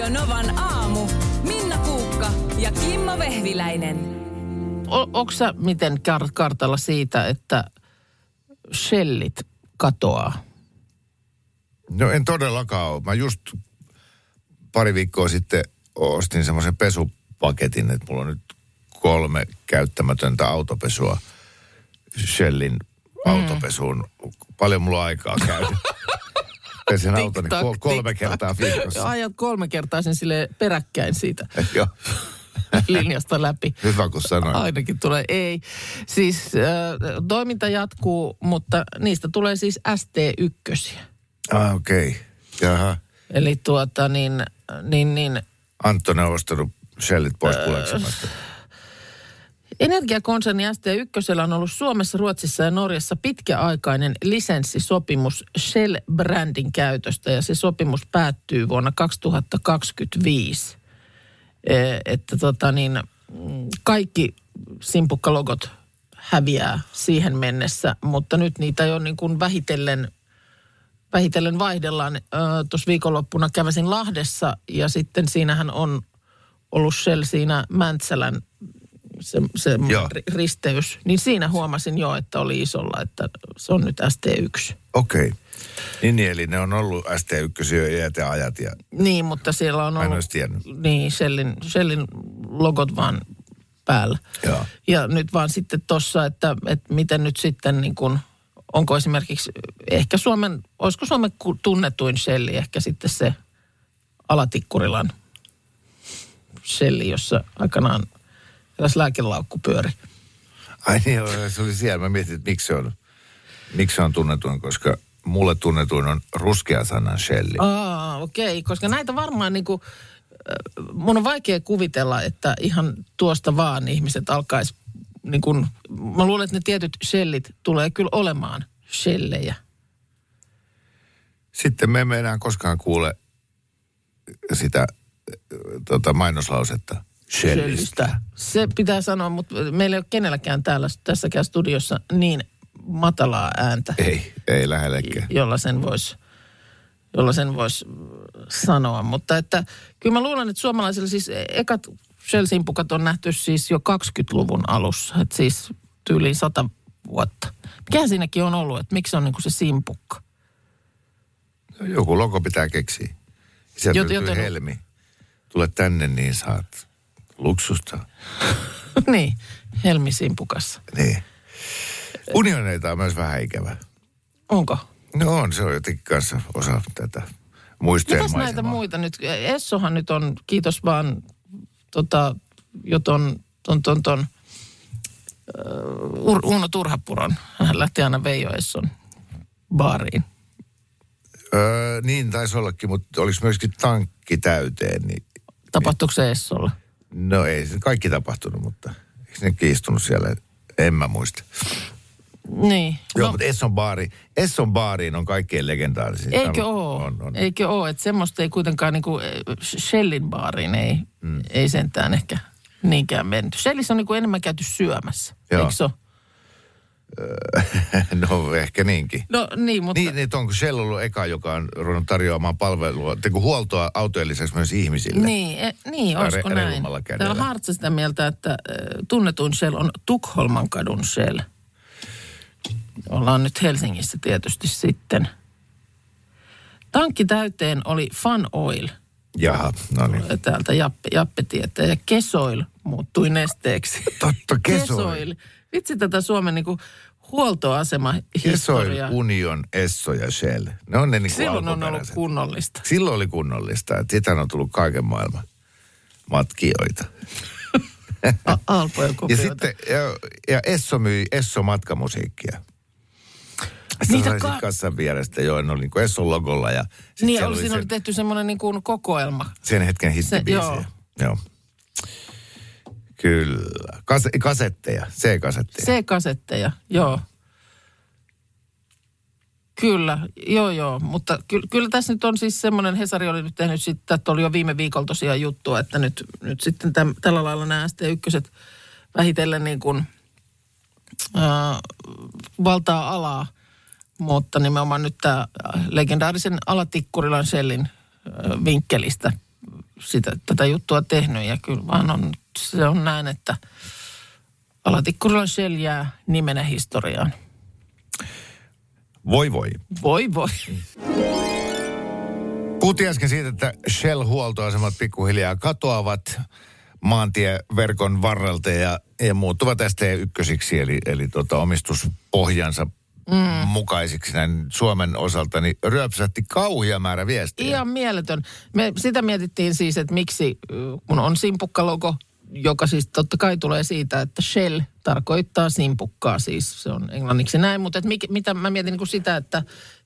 Radio Novan aamu. Minna Puukka ja Kimmo Vehviläinen. Onko sä miten kartalla siitä, että shellit katoaa? No en todellakaan ole. Mä just pari viikkoa sitten ostin semmoisen pesupaketin, että mulla on nyt 3 käyttämätöntä autopesua Shellin autopesuun. Paljon mulla aikaa käy. Pesen autoni 3 kertaa viikossa. Ajat 3 kertaa sen silleen peräkkäin siitä linjasta läpi. Hyvä kun sanoin. Ainakin tulee, ei. Siis toiminta jatkuu, mutta niistä tulee siis ST1. Ah, okei. Okay. Jaha. Eli niin. Anttonen on ostanut Shellit pois kuleksemasta. Energiakonserni ST1 on ollut Suomessa, Ruotsissa ja Norjassa pitkäaikainen lisenssisopimus Shell-brändin käytöstä, ja se sopimus päättyy vuonna 2025. Että kaikki simpukkalogot häviää siihen mennessä, mutta nyt niitä jo niin kuin vähitellen vaihdellaan. Tuossa viikonloppuna käväsin Lahdessa, ja sitten siinähän on ollut Shell siinä Mäntsälän se risteys, niin siinä huomasin jo, että oli isolla, että se on nyt ST1. Okei. Niin, eli ne on ollut ST1 jo jäteajat ja... Niin, mutta siellä on ollut... Niin, Shellin logot vaan päällä. Joo. Ja nyt vaan sitten tossa, että miten nyt sitten niin kun, onko esimerkiksi ehkä olisiko Suomen tunnetuin Shelli, ehkä sitten se Alatikkurilan Shelli, jossa aikanaan eräs lääkelaukku pyöri. Ai niin, se oli siellä. Mä mietin, että miksi se on tunnetuin, koska mulle tunnetuin on ruskea sanan Shelli. Okei. Koska näitä varmaan niinku, mun on vaikea kuvitella, että ihan tuosta vaan ihmiset alkaisi niinku, mä luulen, että ne tietyt Shellit tulee kyllä olemaan Shellejä. Sitten me emme enää koskaan kuule sitä mainoslausetta. Shellistä. Se pitää sanoa, mutta meillä ei ole kenelläkään tässäkään studiossa niin matalaa ääntä. Ei lähellekään. Jolla sen voisi sanoa. Mutta että kyllä mä luulen, että suomalaisilla siis ekat Shell-simpukat on nähty siis jo 20-luvun alussa. Että siis tyyliin 100 vuotta. Mikä siinäkin on ollut, että miksi on niin kuin se simpukka? Joku logo pitää keksiä. Sieltä löytyy helmi. Tule tänne, niin saat luksusta. Niin, helmisimpukassa. Niin. Unioneita on myös vähän ikävä. Onko? No on, se on jotenkin kanssa osa tätä muistojen maisemaa. Mitäs näitä muita nyt? Essohan nyt on, kiitos vaan, Uno Turhapuron. Hän lähti aina Veijo Esson baariin. Niin taisi ollakin, mutta oliko myöskin tankki täyteen? Niin, tapahtuiko se Essolla? No ei se kaikki tapahtunut, mutta eikö ne kiistunut siellä? En mä muista. Niin. Joo, no, mutta Esson baariin on kaikkein legendaarisin. Eikö ole? On. Eikö ole, että semmoista ei kuitenkaan niinku Shellin baariin ei sentään ehkä niinkään menty. Shellissä on niinku enemmän käyty syömässä, eikö se ole? No ehkä niinkin. No niin, mutta... Niin, että onko Shell ollut eka, joka on ruvennut tarjoamaan palvelua, huoltoa autojen lisäksi myös ihmisille? Niin olisiko näin? Täällä on Hartsa sitä mieltä, että tunnetuin Shell on Tukholman kadun Shell. Ollaan nyt Helsingissä tietysti sitten. Tankki täyteen oli Fin Oil. Jaha, no niin. Täältä Jappe tietää. Ja Kesoil muuttui nesteeksi. Totta, Kesoil. Vitsi tätä Suomen niinku huoltoasemahistoriaa. Hesari, Union, Esso ja Shell. Ne on ne niinku silloin on ollut kunnollista. Silloin oli kunnollista. Sitähän on tullut kaiken maailman matkijoita. Alpoja kopioita. Ja Esso myi Esso-matkamusiikkia. Niitä kassan vierestä, joo, ne oli niinku Esson logolla. Ja niin, siinä oli tehty semmoinen niinku kokoelma. Sen hetken hittibiisiä. Joo. Kyllä. C-kasetteja, joo. Kyllä, mutta kyllä tässä nyt on siis semmoinen, Hesari oli nyt tehnyt sitten, että oli jo viime viikolla tosiaan juttua, että nyt sitten tällä lailla nämä ST1 vähitellen niin kuin valtaa alaa, mutta nimenomaan nyt tämä legendaarisen Alatikkurilan Shellin vinkkelistä tätä juttua tehnyt ja kyllä vaan on, se on näin, että Alatikkurilan Shell jää nimenä historiaan. Voi voi. Voi voi. Puhuttiin äsken siitä, että Shell-huoltoasemat pikkuhiljaa katoavat maantieverkon varrelta ja muuttuvat ST1-siksi, eli omistuspohjansa mukaisiksi näin Suomen osalta, niin ryöpsähti kauhea määrä viestiä. Ihan mieletön. Me sitä mietittiin siis, että miksi, kun on simpukkalogo, joka siis totta kai tulee siitä, että Shell tarkoittaa simpukkaa, siis se on englanniksi näin, mutta mitä mä mietin niin sitä, että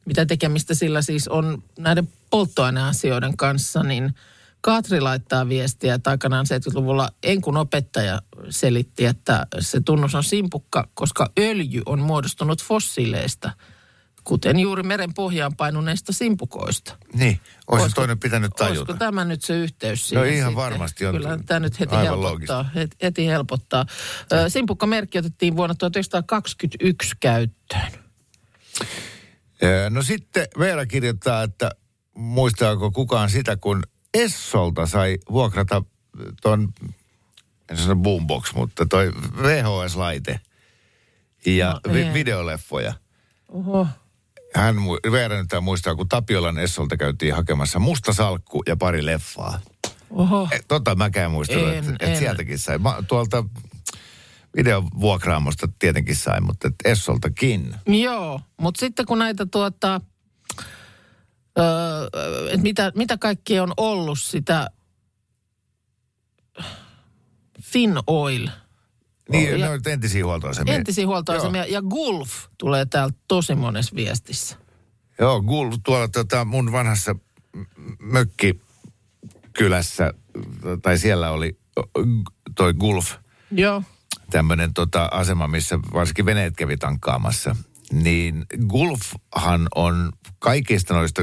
mitä tekemistä sillä siis on näiden polttoaineasioiden kanssa, niin Katri laittaa viestiä, että aikanaan 70-luvulla enkun opettaja selitti, että se tunnus on simpukka, koska öljy on muodostunut fossiileista, kuten juuri meren pohjaan painuneista simpukoista. Niin, olisiko toinen pitänyt tajuta. Olisiko tämä nyt se yhteys siihen? No ihan sitten varmasti on. Kyllä tämä nyt heti helpottaa. Heti helpottaa. Simpukkamerkki otettiin vuonna 1921 käyttöön. No sitten Veera kirjoittaa, että muistaako kukaan sitä, kun Essolta sai vuokrata ton, en sano boombox, mutta toi VHS-laite ja videoleffoja. Oho. Hän Veera muistaa, kun Tapiolan Essolta käytiin hakemassa musta salkku ja pari leffaa. Oho. Tota mäkään muistan, että sieltäkin sai. Tuolta videovuokraamosta tietenkin sai, mutta Essoltakin. Joo, mutta sitten kun näitä mitä kaikkea on ollut sitä Fin Oil. Niin, ne on entisiä huoltoasemia. Entisiä huoltoasemia. Ja Gulf tulee täältä tosi monessa viestissä. Joo, Gulf tuolla mun vanhassa mökkikylässä, tai siellä oli toi Gulf. Joo. Tämmöinen asema, missä varsinkin veneet kävi tankkaamassa. Niin Gulfhan on kaikista noista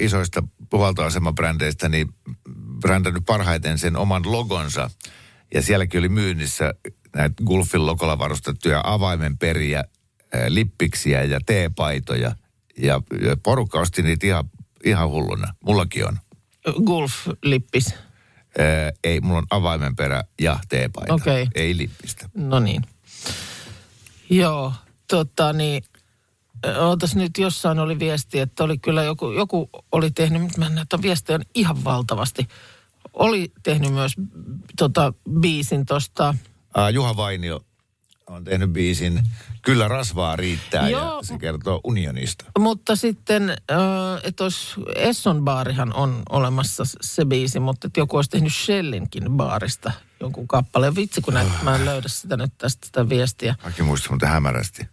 isoista huoltoasemabrändeistä niin brändännyt parhaiten sen oman logonsa. Ja sielläkin oli myynnissä näitä Gulfin logolla varustettuja avaimenperiä, lippiksiä ja teepaitoja. Ja porukka osti niitä ihan hulluna. Mullakin on. Gulf-lippis? Ei, mulla on avaimenperä ja teepaita. Okay. Ei lippistä. No niin. Joo. Ootas nyt jossain oli viesti, että oli kyllä joku oli tehnyt, mutta mä näytän viestejä on ihan valtavasti. Oli tehnyt myös biisin tosta. Juha Vainio on tehnyt biisin. Kyllä rasvaa riittää. Joo, ja se kertoo unionista. Mutta sitten, että Esson baarihan on olemassa se biisi, mutta että joku olisi tehnyt Shellinkin baarista jonkun kappaleen. Vitsi, kun mä en löydä sitä nyt tästä sitä viestiä. Mäkin muistan muuten hämärästi.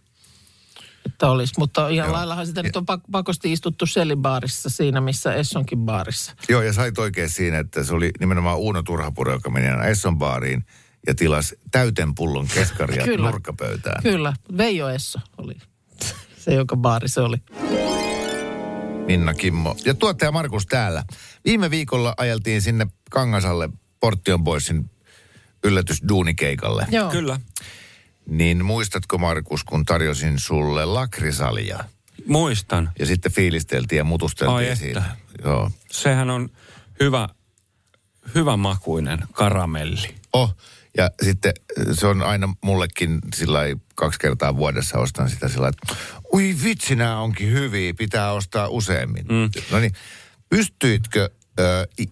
Että olisi, mutta ihan laillahan sitä nyt on pakosti istuttu Shellin baarissa siinä, missä Essonkin baarissa. Joo, ja sait oikein siinä, että se oli nimenomaan Uno Turhapuro, joka meni aina Esson baariin ja tilasi täyten pullon keskaria nurkkapöytään. Kyllä, Veijo Esso oli se, joka baari se oli. Minna, Kimmo ja tuottaja Markus täällä. Viime viikolla ajeltiin sinne Kangasalle Portion Boysin yllätysduunikeikalle. Joo. Kyllä. Niin muistatko, Markus, kun tarjosin sulle lakrisalia? Muistan. Ja sitten fiilisteltiin ja mutusteltiin siinä. Joo. Sehän on hyvä makuinen karamelli. Ja sitten se on aina mullekin sillä 2 kertaa vuodessa ostan sitä sillä että ui vitsi, nämä onkin hyviä, pitää ostaa useammin. No niin, pystyitkö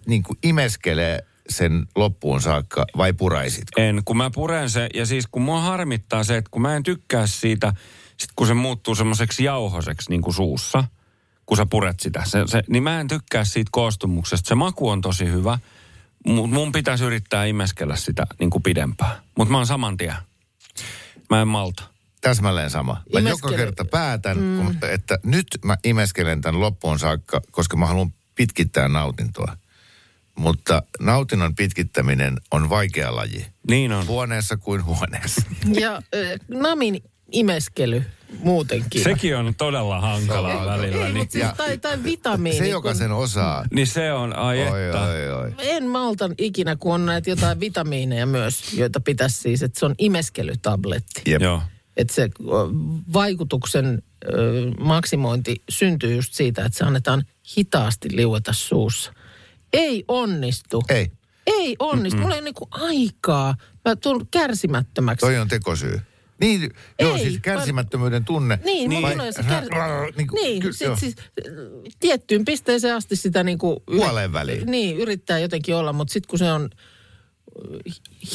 niin kuin imeskelee sen loppuun saakka vai puraisitko? En, kun mä puren se ja siis kun mua harmittaa se, että kun mä en tykkää siitä, sit kun se muuttuu semmoiseksi jauhoseksi niin kuin suussa, kun sä puret sitä, niin mä en tykkää siitä koostumuksesta. Se maku on tosi hyvä. Mun pitäisi yrittää imeskellä sitä niin kuin pidempään. Mutta mä oon saman tien. Mä en malta. Täsmälleen sama. Mä joka kerta päätän, että nyt mä imeskelen tämän loppuun saakka, koska mä haluan pitkittää nautintoa. Mutta nautinnon pitkittäminen on vaikea laji. Niin on. Huoneessa kuin huoneessa. Ja namin imeskely muutenkin. Sekin on todella hankalaa välillä. Ei, mutta siis tai vitamiini. Se, joka sen osaa. Niin se on, oi. En maltan ikinä, kun on näitä jotain vitamiineja myös, joita pitäisi siis, että se on imeskelytabletti. Jep. Joo. Että se vaikutuksen maksimointi syntyy just siitä, että se annetaan hitaasti liueta suussa. Ei onnistu. Ei onnistu. Mm-mm. Mulla ei niinku aikaa. Mä tulen kärsimättömäksi. Toi on tekosyy. Niin, joo, ei, siis kärsimättömyyden tunne. Niin, mulla tulee se siis tiettyyn pisteeseen asti sitä niinku... Puoleen väliin. Niin, yrittää jotenkin olla, mutta sitten kun se on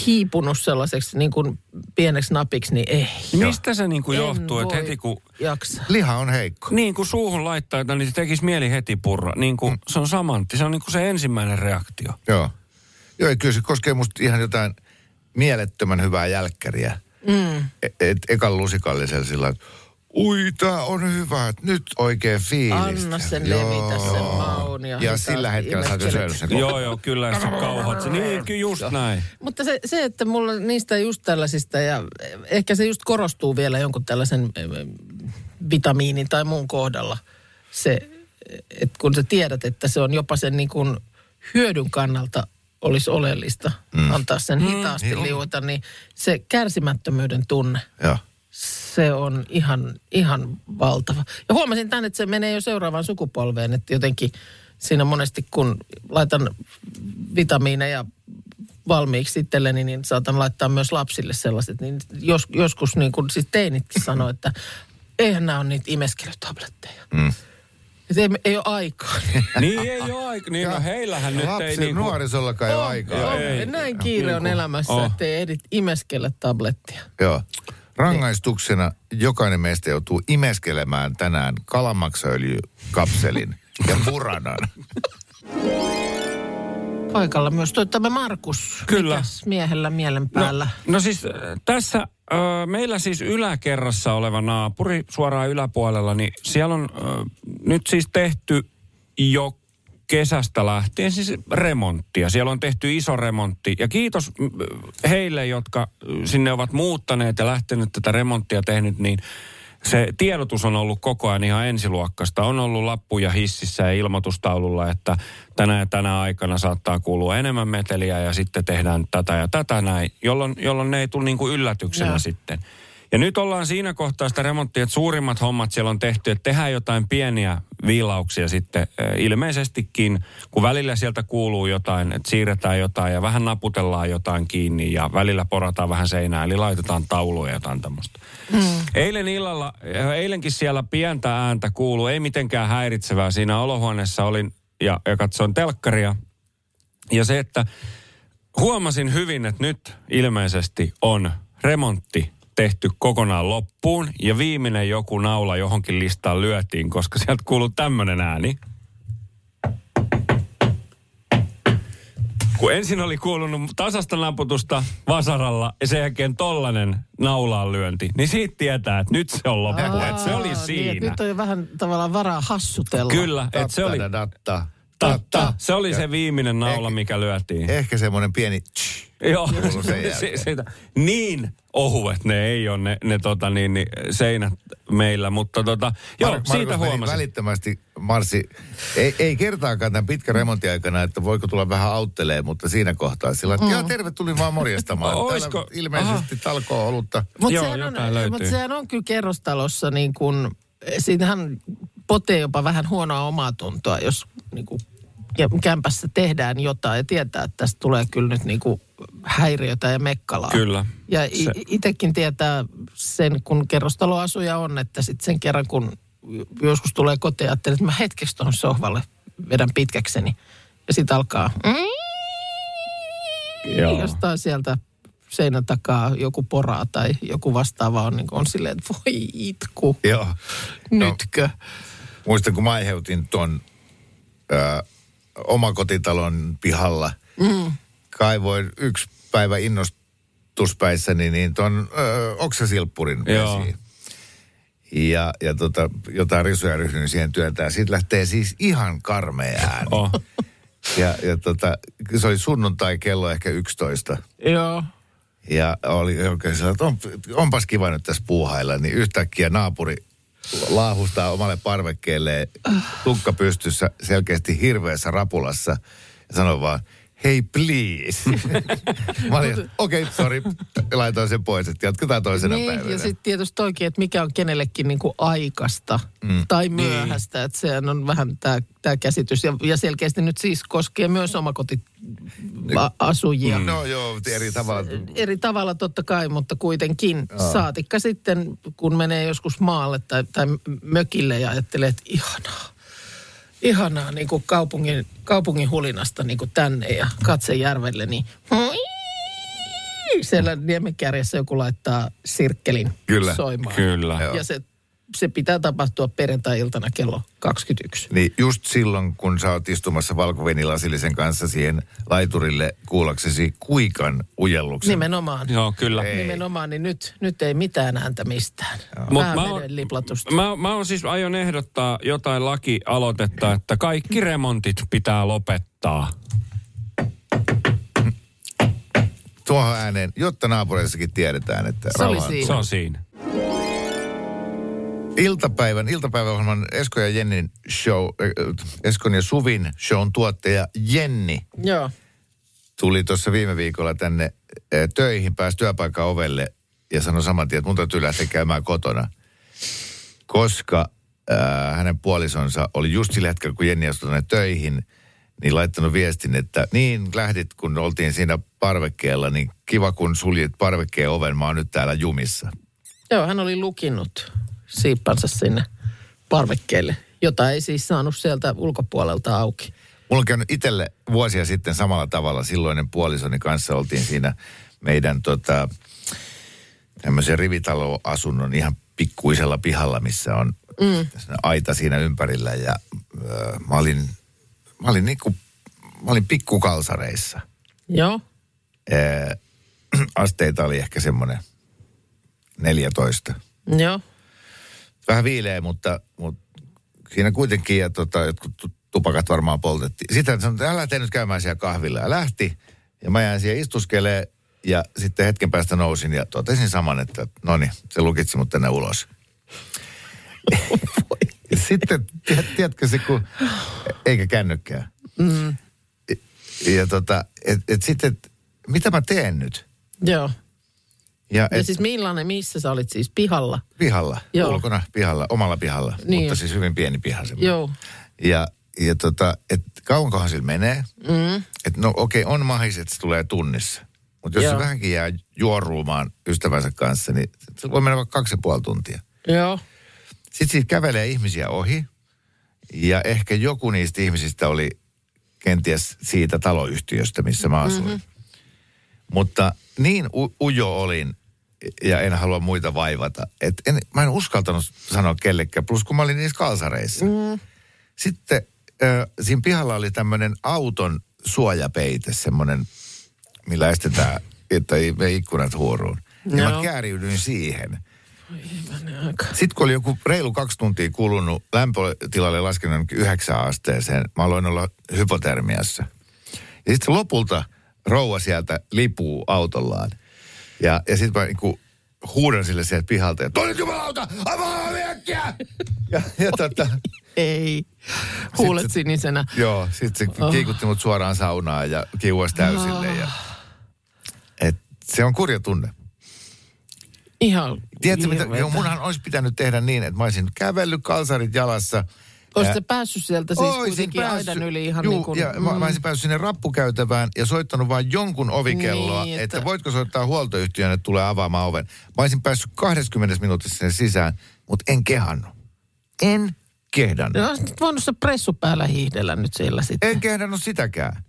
hiipunut sellaiseksi niin kuin pieneksi napiksi, niin ei. Mistä se niin kuin johtuu, että heti kun... jaksa. Liha on heikko. Niin, kun suuhun laittaa jotain, niin se tekisi mieli heti purra. Niin kuin se on samantti. Se on niin kuin se ensimmäinen reaktio. Joo. Joo, kyllä se koskee musta ihan jotain mielettömän hyvää jälkkäriä. Ekan lusikallisella sillä lailla, ui, tää on hyvä, nyt oikein fiilistä. Anna sen levitä sen maun. Ja sillä hetkellä sä oot jo syönyt sen. Joo, kyllä se kauhat sen. Niin, kyllä just näin. Mutta se, että mulla niistä just tällaisista, ja ehkä se just korostuu vielä jonkun tällaisen vitamiinin tai muun kohdalla. Se, että kun sä tiedät, että se on jopa sen niin kuin hyödyn kannalta olisi oleellista antaa sen hitaasti liuota, niin se kärsimättömyyden tunne. Joo. Se on ihan valtava. Ja huomasin tämän, että se menee jo seuraavaan sukupolveen, että jotenkin siinä monesti kun laitan vitamiineja valmiiksi itselleni, niin saatan laittaa myös lapsille sellaiset. Niin joskus niin kuin siis teinitkin sanoo, että eihän nämä ole niitä imeskelytabletteja. Että ei ole aikaa. Niin ei ole aikaa. Niin no heillähän nyt ei niin kuin... nuorisollakaan ei ole aikaa. Näin kiire on elämässä, että ei edit imeskellä tablettia. Joo. Rangaistuksena jokainen meistä joutuu imeskelemään tänään kalamaksaöljykapselin ja puranan. Paikalla myös toittamme Markus. Kyllä. Mitäs miehellä mielen päällä? No siis tässä meillä siis yläkerrassa oleva naapuri suoraan yläpuolella, niin siellä on nyt siis tehty jo kesästä lähtien siis remonttia. Siellä on tehty iso remontti. Ja kiitos heille, jotka sinne ovat muuttaneet ja lähteneet tätä remonttia tehnyt, niin se tiedotus on ollut koko ajan ihan ensiluokkasta. On ollut lappuja hississä ja ilmoitustaululla, että tänä ja tänä aikana saattaa kuulua enemmän meteliä ja sitten tehdään tätä ja tätä näin, jolloin ne ei tule niin kuin yllätyksenä sitten. Ja nyt ollaan siinä kohtaa sitä remonttia, että suurimmat hommat siellä on tehty, että tehdään jotain pieniä viilauksia sitten ilmeisestikin, kun välillä sieltä kuuluu jotain, että siirretään jotain ja vähän naputellaan jotain kiinni ja välillä porataan vähän seinää, eli laitetaan tauluja jotain tämmöistä. Eilenkin siellä pientä ääntä kuuluu, ei mitenkään häiritsevää. Siinä olohuoneessa olin ja katsoin telkkaria ja se, että huomasin hyvin, että nyt ilmeisesti on remontti tehty kokonaan loppuun ja viimeinen joku naula johonkin listaan lyötiin, koska sieltä kuuluu tämmöinen ääni. Kun ensin oli kuulunut tasasta naputusta vasaralla ja sen jälkeen tollainen naulaan lyönti, niin siitä tietää, että nyt se on loppu. Että se oli siinä. Niin, nyt on vähän tavallaan varaa hassutella. Kyllä, että se oli... Tatta. Se oli se viimeinen naula, mikä lyötiin. Ehkä semmoinen pieni... Joo, niin ohuet ne ei ole ne seinät meillä, mutta siitä huomasin. Välittömästi marssi, ei kertaakaan tämän pitkän remontin aikana, että voiko tulla vähän auttelee, mutta siinä kohtaa sillä, että terve, tulin vaan morjastamaan. Täällä ilmeisesti talkoo olutta. Mutta sehän on kyllä kerrostalossa niin kuin, siitähän potee jopa vähän huonoa omatuntoa, jos niin kuin kämpässä tehdään jotain ja tietää, että tästä tulee kyllä nyt niin kuin häiriötä ja mekkalaa. Kyllä. Ja itsekin tietää sen, kun kerrostaloasuja on, että sitten sen kerran, kun joskus tulee kotiin, ajattelin, että mä hetkeksi tuohon sohvalle vedän pitkäkseni. Ja sitten alkaa jostain sieltä seinän takaa joku poraa tai joku vastaava on, niin on silleen, että voi itku. Joo. Nytkö? No, muistan, kun mä aiheutin ton omakotitalon pihalla. Kaivoin yksi päivä innostuspäissäni niin ton oksasilppurin vesiin. Ja jotain risuja ryhdyin siihen työntää. Siitä lähtee siis ihan karmea ääni. Ja se oli sunnuntai kello ehkä 11. Joo. Ja oli oikein sellainen, että onpas kiva nyt tässä puuhailla, niin yhtäkkiä naapuri laahustaa omalle parvekkeelleen tukka pystyssä, selkeästi hirveässä rapulassa, ja sanoo vaan, hei please. Mä olin, okei, sori, laitoin sen pois, että jatketaan toisena päivänä. Niin, ja sitten tietysti toikin, että mikä on kenellekin niinku aikasta tai myöhäistä, että sehän on vähän tämä käsitys. Ja selkeästi nyt siis koskee myös omakotiasujia. No joo, eri tavalla. Eri tavalla totta kai, mutta kuitenkin saatikka sitten, kun menee joskus maalle tai mökille ja ajattelee, että ihanaa niin kuin kaupungin hulinasta niin kuin tänne ja katse järvelle, niin siellä niemenkärjessä joku laittaa sirkkelin soimaan. Kyllä, ja se pitää tapahtua perjantai-iltana kello 21. Niin just silloin, kun sä oot istumassa valkovenilasillisen kanssa siihen laiturille kuullaksesi kuikan ujelluksen. Nimenomaan. Joo, kyllä. Ei. Nimenomaan, niin nyt ei mitään ääntä mistään. Mä siis aion ehdottaa jotain lakialoitetta, että kaikki remontit pitää lopettaa. Tuohon ääneen, jotta naapureissakin tiedetään, että se on siinä. Iltapäiväohjelman Esko ja Jennin show, Eskon ja Suvin shown tuottaja Jenni tuli tuossa viime viikolla tänne töihin, pääsi työpaikan ovelle ja sanoi saman tien, että mun täytyy lähteä käymään kotona, koska hänen puolisonsa oli just sillä hetkellä, kun Jenni astui tänne töihin, niin laittanut viestin, että niin lähdit, kun oltiin siinä parvekkeella, niin kiva kun suljit parvekkeen oven, mä oon nyt täällä jumissa. Joo, hän oli lukinnut siippansa sinne parvekkeelle, jota ei siis saanut sieltä ulkopuolelta auki. Mulla on käynyt itselle vuosia sitten samalla tavalla. Silloinen puolisoni kanssa oltiin siinä meidän tämmöisen rivitaloasunnon ihan pikkuisella pihalla, missä on aita siinä ympärillä. Ja mä olin pikkukalsareissa. Joo. Asteita oli ehkä semmoinen 14. Joo. Vähän viileä, mutta siinä kuitenkin, ja jotkut tupakat varmaan poltettiin. Sitten sanoin, että hän lähtee nyt käymään siellä kahvilla. Ja lähti, ja mä jäin siihen istuskeleen, ja sitten hetken päästä nousin, ja totesin saman, että noniin, se lukitsi mut tänne ulos. Sitten, tiedätkö se, kun eikä kännykkää. Mm. Ja sitten, mitä mä teen nyt? Joo. Ja siis millainen, missä sä olit siis? Pihalla? Pihalla, joo. Ulkona pihalla, omalla pihalla, niin mutta siis hyvin pieni piha semmoinen. Joo. Että kauankohan sillä menee, että no okei, on mahis, että se tulee tunnissa. Mutta jos se vähänkin jää juoruumaan ystävänsä kanssa, niin se voi mennä vaikka 2,5 tuntia. Joo. Sitten siitä kävelee ihmisiä ohi, ja ehkä joku niistä ihmisistä oli kenties siitä taloyhtiöstä, missä mä asuin. Mm-hmm. Mutta niin ujo olin, ja en halua muita vaivata, että mä en uskaltanut sanoa kellekään, plus kun mä olin niissä kalsareissa. Mm. Sitten siinä pihalla oli tämmöinen auton suojapeite, semmoinen, millä estetään, että ei mene ikkunat huoruun. No. Ja mä kääriydyin siihen. Sitten kun oli joku reilu 2 tuntia kulunut, lämpötilalle laskenut 9 asteeseen, mä aloin olla hypotermiassa. Ja sitten lopulta rouva sieltä lipuu autollaan. Ja sitten mä niinku huudan sille sieltä pihalta ja toi nyt jumalauta! Avaa miekkiä! Ei. Huulet sinisenä. Joo, sit se kiikutti mut suoraan saunaan ja kiuasi täysille. Ja et se on kurja tunne. Ihan tiedätkö, mitä, munhan olisi pitänyt tehdä niin, että mä olisin kävellyt kalsarit jalassa. Oisit sä päässyt sieltä siis kuitenkin aidan yli ihan niin kuin. Ja mä olisin päässyt sinne rappukäytävään ja soittanut vain jonkun ovikelloa, niin, että voitko soittaa huoltoyhtiön, että tulee avaamaan oven. Mä olisin päässyt 20 minuutissa sinne sisään, mutta en kehannut. En kehdannut. No olisit voinut se pressu päällä hiihdellä nyt siellä sitten. En kehdannut sitäkään.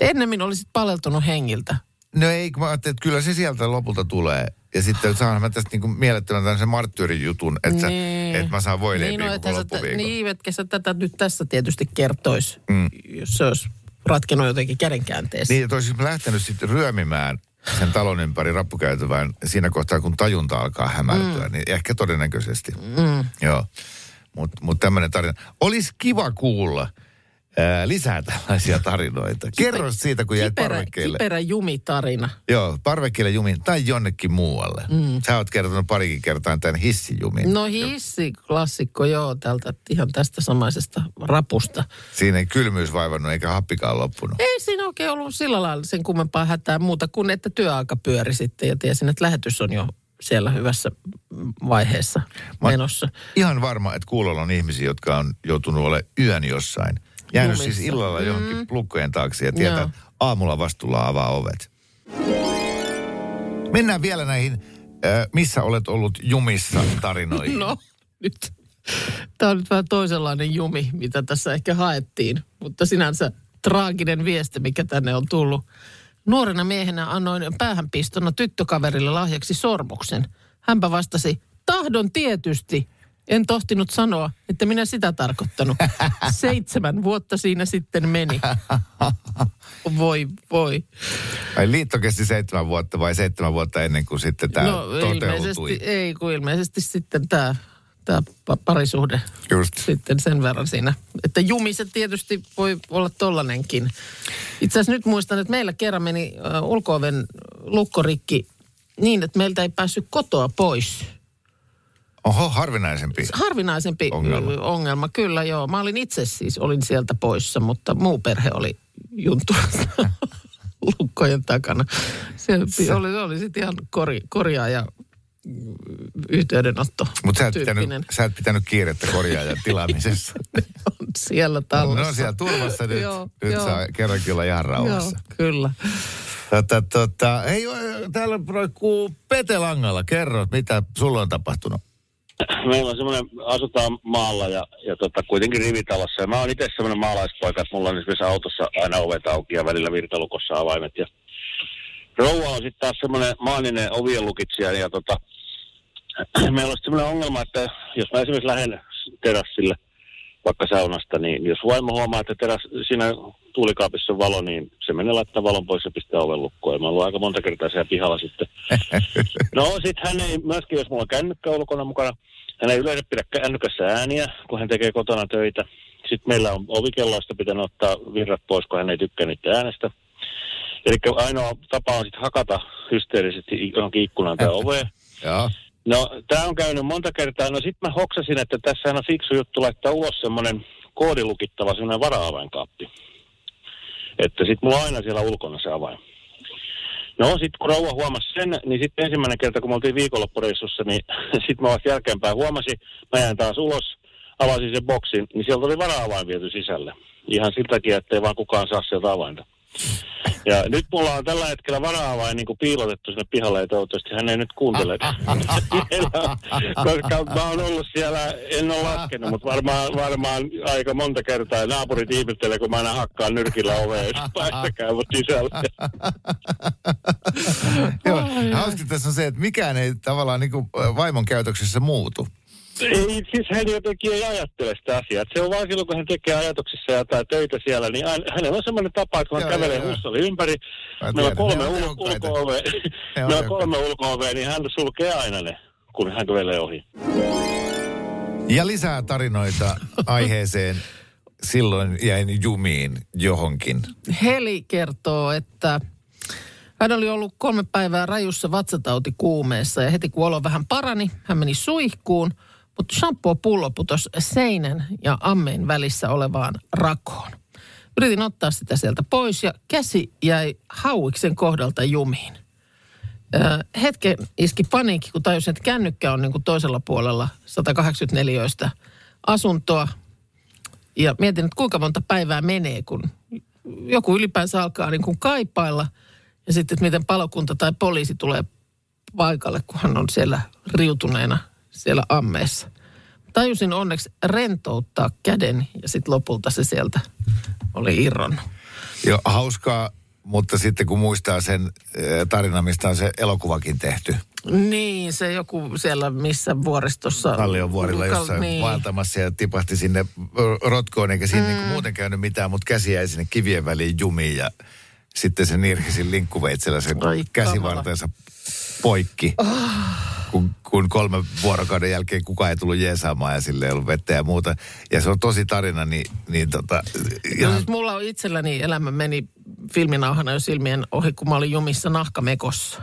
Ennemmin olisit paleltunut hengiltä. No ei, kun mä ajattelin, että kyllä se sieltä lopulta tulee. Ja sitten saanhan mä tästä niinku mielettömän tämmöisen marttyyrin jutun, että niin, mä saan voileipiä niin, koko loppuviikon. Niin, etkä sä tätä nyt tässä tietysti kertoisi, jos se olisi ratkenut jotenkin kädenkäänteessä. Niin, että olisin lähtenyt sitten ryömimään sen talon ympäri rappukäytävään siinä kohtaa, kun tajunta alkaa hämärtyä. Niin ehkä todennäköisesti. Joo, mutta tämmöinen tarina. Olisi kiva kuulla, lisää tällaisia tarinoita. Kerro siitä, kun jäi parvekkeille. Kiperä jumitarina. Joo, parvekkeille jumiin tai jonnekin muualle. Mm. Sä oot kertonut parikin kertaan tämän hissijumin. No hissiklassikko, joo, tältä ihan tästä samaisesta rapusta. Siinä ei kylmyys vaivannut eikä happikaan loppunut. Ei siinä oikein ollut sillä lailla sen kummempaa hätää muuta kuin, että työaika pyöri sitten ja tiesin, että lähetys on jo siellä hyvässä vaiheessa menossa. Ihan varma, että kuulolla on ihmisiä, jotka on joutunut olemaan yön jossain. Jäänyt siis illalla johonkin lukkojen taakse ja tietää, että aamulla vastuulla avaa ovet. Mennään vielä näihin, missä olet ollut jumissa tarinoihin. No, nyt. Tämä on nyt vähän toisenlainen jumi, mitä tässä ehkä haettiin. Mutta sinänsä traaginen viesti, mikä tänne on tullut. Nuorena miehenä annoin päähänpistona tyttökaverille lahjaksi sormuksen. Hänpä vastasi, tahdon tietysti. En tohtinut sanoa, että minä sitä tarkoittanut. 7 vuotta siinä sitten meni. Voi, voi. Ai liitto kesti 7 vuotta vai 7 vuotta ennen kuin sitten tämä toteutui? Ei, kun ilmeisesti sitten tämä parisuhde. Just. Sitten sen verran siinä. Että jumiset tietysti voi olla tollanenkin. Itse asiassa nyt muistan, että meillä kerran meni ulko-oven lukkorikki niin, että meiltä ei päässyt kotoa pois. Oho, harvinaisempi. Harvinaisempi ongelma, kyllä joo. Mä olin itse siis, olin sieltä poissa, mutta muu perhe oli junturassa lukkojen takana. Se oli sitten ihan korjaaja yhteydenotto. Mutta sä et pitänyt kiirettä korjaajan tilaamisessa. Ne on siellä tallessa. No, on siellä turvassa nyt. Nyt saa kerrankin olla ihan rauhassa. Joo, kyllä. Hei, täällä roikkuu Petelangalla. Kerro, mitä sulla on tapahtunut? Meillä on semmoinen, asutaan maalla ja kuitenkin rivitalossa. Ja mä oon itse semmoinen maalaispoika, että mulla on esimerkiksi autossa aina ovet auki ja välillä virtalukossa avaimet. Ja rouva on sitten taas semmoinen maaninen ovien lukitsija. Ja meillä on semmoinen ongelma, että jos mä esimerkiksi lähden terassille vaikka saunasta, niin jos vaimo huomaa, että siinä tuulikaapissa on valo, niin se menee laittaa valon pois ja pistää oven lukkoon. Ja mä oon aika monta kertaa siellä pihalla sitten. No sit hän ei myöskin, jos mulla on kännykkä ulkona mukana, hän ei yleensä pidä kännykässä ääniä, kun hän tekee kotona töitä. Sitten meillä on ovikelloista pitänyt ottaa virrat pois, kun hän ei tykkää niitä äänestä. Eli ainoa tapa on sitten hakata hysteerisesti johonkin ikkunaan tai oveen. Joo. No, tää on käynyt monta kertaa. No sit mä hoksasin, että tässä on fiksu juttu laittaa ulos semmonen koodilukittava semmonen vara-avainkaappi. Että sit mulla on aina siellä ulkona se avain. No sit kun rouva huomasi sen, niin sit ensimmäinen kerta kun me oltiin viikonloppureissussa, niin sit mä vasta jälkeenpäin huomasin, mä jäin taas ulos, avasin sen boksin, niin sieltä oli vara-avain viety sisälle. Ihan siltä takia, ettei vaan kukaan saa sieltä avainta. Ja nyt mulla on tällä hetkellä vara-avain niin kuin piilotettu sinne pihalle, ja toivottavasti hän ei nyt kuuntele. Koska mä oon ollut siellä, en ole laskenut, mutta varmaan aika monta kertaa naapurit ihmettelee, kun mä aina hakkaan nyrkillä oveen, jos päästäkään mut sisälle. Joo, hauska tässä on se, että mikään ei tavallaan niin kuin vaimon käytöksessä muutu. Ei, siis hän jotenkin ei ajattele sitä asiaa. Se on vaan silloin, kun hän tekee ajatuksissa jotain töitä siellä, niin hänellä on semmoinen tapa, että kun hän kävelee hussoli ympäri, meillä on 3 ulko-ovea, niin hän sulkee aina ne, kun hän kävelee ohi. Ja lisää tarinoita aiheeseen. Silloin jäin jumiin johonkin. Heli kertoo, että hän oli ollut 3 päivää rajussa vatsatautikuumeessa ja heti kun olo vähän parani, hän meni suihkuun. Mutta shampoo-pullo putosi seinän ja ammeen välissä olevaan rakoon. Yritin ottaa sitä sieltä pois ja käsi jäi hauiksen kohdalta jumiin. Hetken iski paniikki, kun tajusin, että kännykkä on niin kuin toisella puolella 184 asuntoa. Ja mietin, että kuinka monta päivää menee, kun joku ylipäänsä alkaa niin kuin kaipailla. Ja sitten, että miten palokunta tai poliisi tulee paikalle, kun hän on siellä riutuneena. Siellä ammeessa. Tajusin onneksi rentouttaa käden ja sitten lopulta se sieltä oli irronnut. Joo, hauskaa, mutta sitten kun muistaa sen tarinan, mistä on se elokuvakin tehty. Niin, se joku siellä missä vuoristossa. Talion vuorilla jossain vaeltamassa ja tipahti sinne rotkoon, eikä siinä niin muuten käynyt mitään, mutta käsi jäi sinne kivien väliin jumiin ja sitten se nirhisi linkkuveitsellä sen käsivartensa poikki. kun 3 vuorokauden jälkeen kukaan ei tullut jeesaamaan ja sille ei ollut vettä ja muuta. Ja se on tosi tarina, niin ihan... No, mulla on itselläni elämä meni filminauhana jo silmien ohi, kun mä olin jumissa nahkamekossa.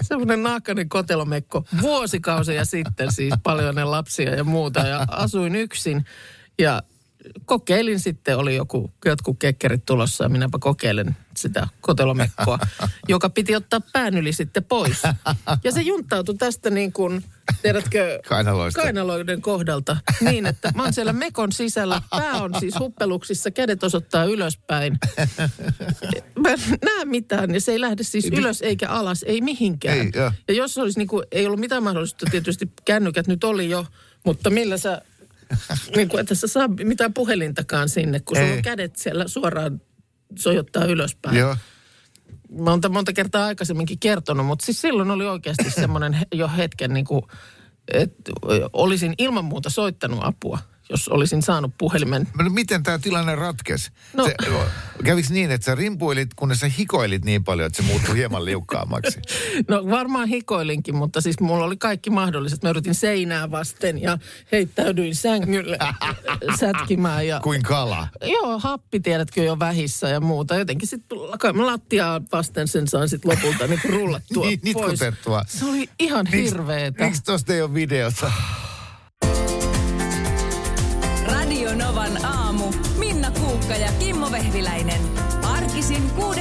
Semmoinen nahkainen kotelomekko vuosikausia sitten, siis paljon ne lapsia ja muuta, ja asuin yksin ja kokeilin sitten, oli jotkut kekkerit tulossa ja minäpä kokeilen sitä kotelomekkoa, joka piti ottaa pään yli sitten pois. Ja se junttautui tästä niin kuin, tiedätkö, kainaloiden kohdalta niin, että mä oon siellä mekon sisällä, pää on siis huppeluksissa, kädet osoittaa ylöspäin. Mä en näe mitään ja se ei lähde siis ylös eikä alas, ei mihinkään. Ei, ja jos olisi niin kuin, ei ollut mitään mahdollisuutta, tietysti kännykät nyt oli jo, mutta millä sä... Niin kuin, että sä saa mitään puhelintakaan sinne, kun sulla on kädet siellä suoraan sojottaa ylöspäin. Joo. Mä oon monta kertaa aikaisemminkin kertonut, mutta siis silloin oli oikeasti semmoinen jo hetken, niin kuin, että olisin ilman muuta soittanut apua, jos olisin saanut puhelimen. No, miten tämä tilanne ratkesi? No. Kävikö niin, että sä rimpuilit, kunnes sä hikoilit niin paljon, että se muuttui hieman liukkaammaksi? No varmaan hikoilinkin, mutta siis mulla oli kaikki mahdolliset. Mä yritin seinää vasten ja heittäydyin sängylle sätkimään. Ja, kuin kala. Joo, happi tiedätkö jo vähissä ja muuta. Jotenkin sitten lattiaa vasten sen sain sitten lopulta niin rullattua pois. Se oli ihan hirveetä. Miksi tosta ei ole videota? Radio Novan aamu. Minna Puukka ja Kimmo Vehviläinen. Arkisin 6-10